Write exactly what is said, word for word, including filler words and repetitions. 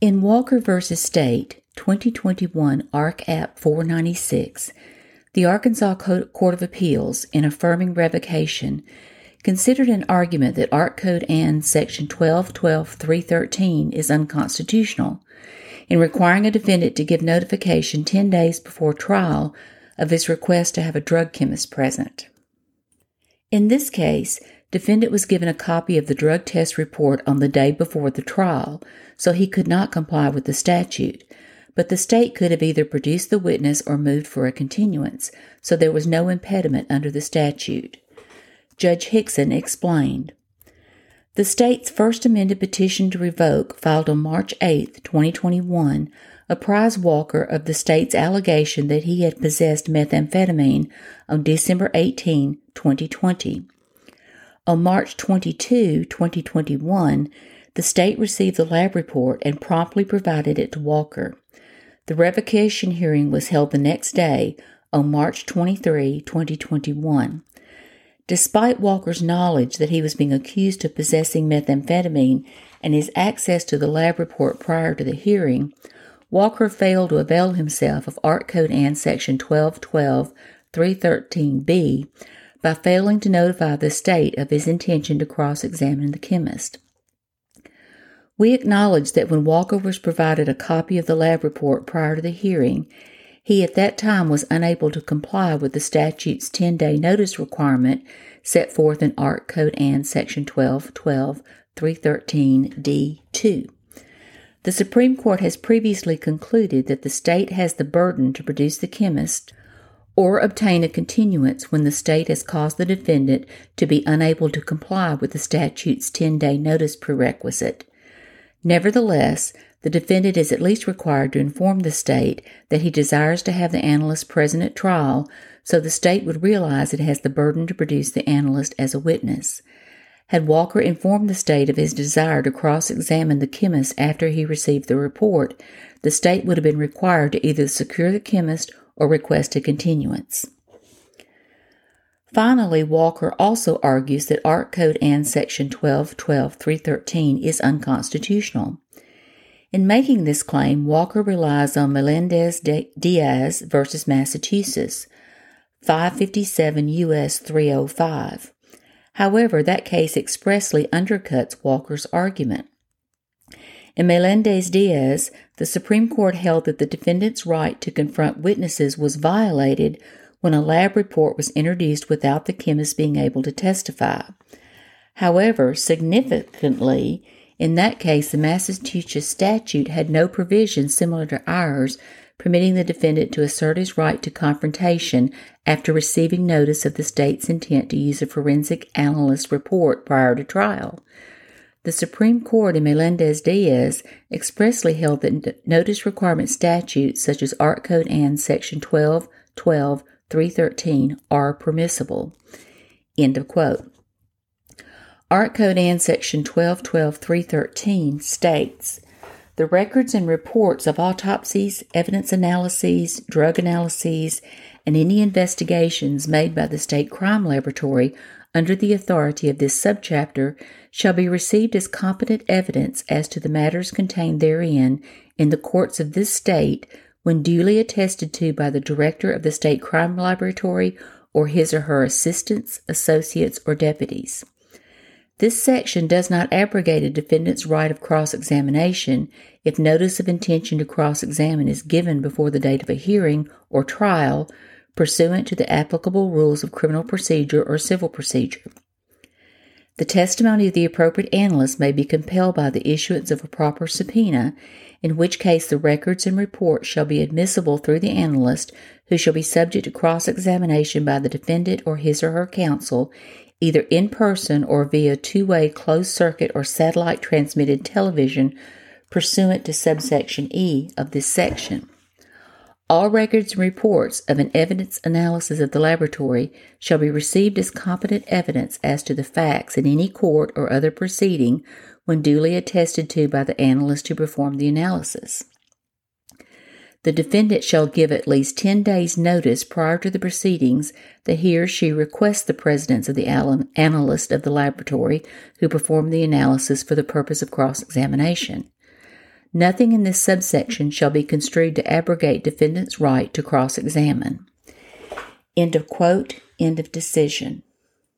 In Walker v. State, twenty twenty-one Ark. App four ninety-six, the Arkansas Court of Appeals, in affirming revocation, considered an argument that Ark. Code Ann. Section twelve twelve three thirteen is unconstitutional in requiring a defendant to give notification ten days before trial of his request to have a drug chemist present. In this case, defendant was given a copy of the drug test report on the day before the trial, so he could not comply with the statute, but the state could have either produced the witness or moved for a continuance, so there was no impediment under the statute. Judge Hickson explained, "The state's first amended petition to revoke, filed on March eighth, twenty twenty-one, apprised Walker of the state's allegation that he had possessed methamphetamine on December eighteenth, twenty twenty. On March twenty-second, twenty twenty-one, the state received the lab report and promptly provided it to Walker. The revocation hearing was held the next day, on March twenty-third, twenty twenty-one. Despite Walker's knowledge that he was being accused of possessing methamphetamine and his access to the lab report prior to the hearing, Walker failed to avail himself of Ark. Code Ann. Section twelve twelve three thirteen B by failing to notify the state of his intention to cross-examine the chemist. We acknowledge that when Walker was provided a copy of the lab report prior to the hearing, he at that time was unable to comply with the statute's ten-day notice requirement set forth in Ark. Code Ann. Section twelve twelve three thirteen D two. The Supreme Court has previously concluded that the state has the burden to produce the chemist or obtain a continuance when the state has caused the defendant to be unable to comply with the statute's ten-day notice prerequisite. Nevertheless, the defendant is at least required to inform the state that he desires to have the analyst present at trial, so the state would realize it has the burden to produce the analyst as a witness. Had Walker informed the state of his desire to cross-examine the chemist after he received the report, the state would have been required to either secure the chemist or request a continuance. Finally, Walker also argues that Ark. Code Ann. Section twelve twelve three thirteen is unconstitutional. In making this claim, Walker relies on Melendez-Diaz versus Massachusetts, five fifty-seven U S three oh five. However, that case expressly undercuts Walker's argument. In Melendez-Diaz, the Supreme Court held that the defendant's right to confront witnesses was violated when a lab report was introduced without the chemist being able to testify. However, significantly, in that case, the Massachusetts statute had no provision similar to ours, permitting the defendant to assert his right to confrontation after receiving notice of the state's intent to use a forensic analyst report prior to trial. The Supreme Court in Melendez-Diaz expressly held that notice requirement statutes such as Ark. Code Ann. Section twelve twelve three thirteen are permissible." End of quote. Ark. Code Ann. Section twelve twelve three thirteen states, "The records and reports of autopsies, evidence analyses, drug analyses, and any investigations made by the State Crime Laboratory under the authority of this subchapter shall be received as competent evidence as to the matters contained therein in the courts of this state when duly attested to by the director of the State Crime Laboratory or his or her assistants, associates, or deputies." This section does not abrogate a defendant's right of cross-examination if notice of intention to cross-examine is given before the date of a hearing or trial pursuant to the applicable rules of criminal procedure or civil procedure. The testimony of the appropriate analyst may be compelled by the issuance of a proper subpoena, in which case the records and reports shall be admissible through the analyst, who shall be subject to cross-examination by the defendant or his or her counsel, either in person or via two-way closed-circuit or satellite-transmitted television pursuant to subsection E of this section. All records and reports of an evidence analysis of the laboratory shall be received as competent evidence as to the facts in any court or other proceeding when duly attested to by the analyst who performed the analysis. The defendant shall give at least ten days' notice prior to the proceedings that he or she requests the presence of the analyst of the laboratory who performed the analysis for the purpose of cross-examination. Nothing in this subsection shall be construed to abrogate defendant's right to cross-examine. End of quote. End of decision.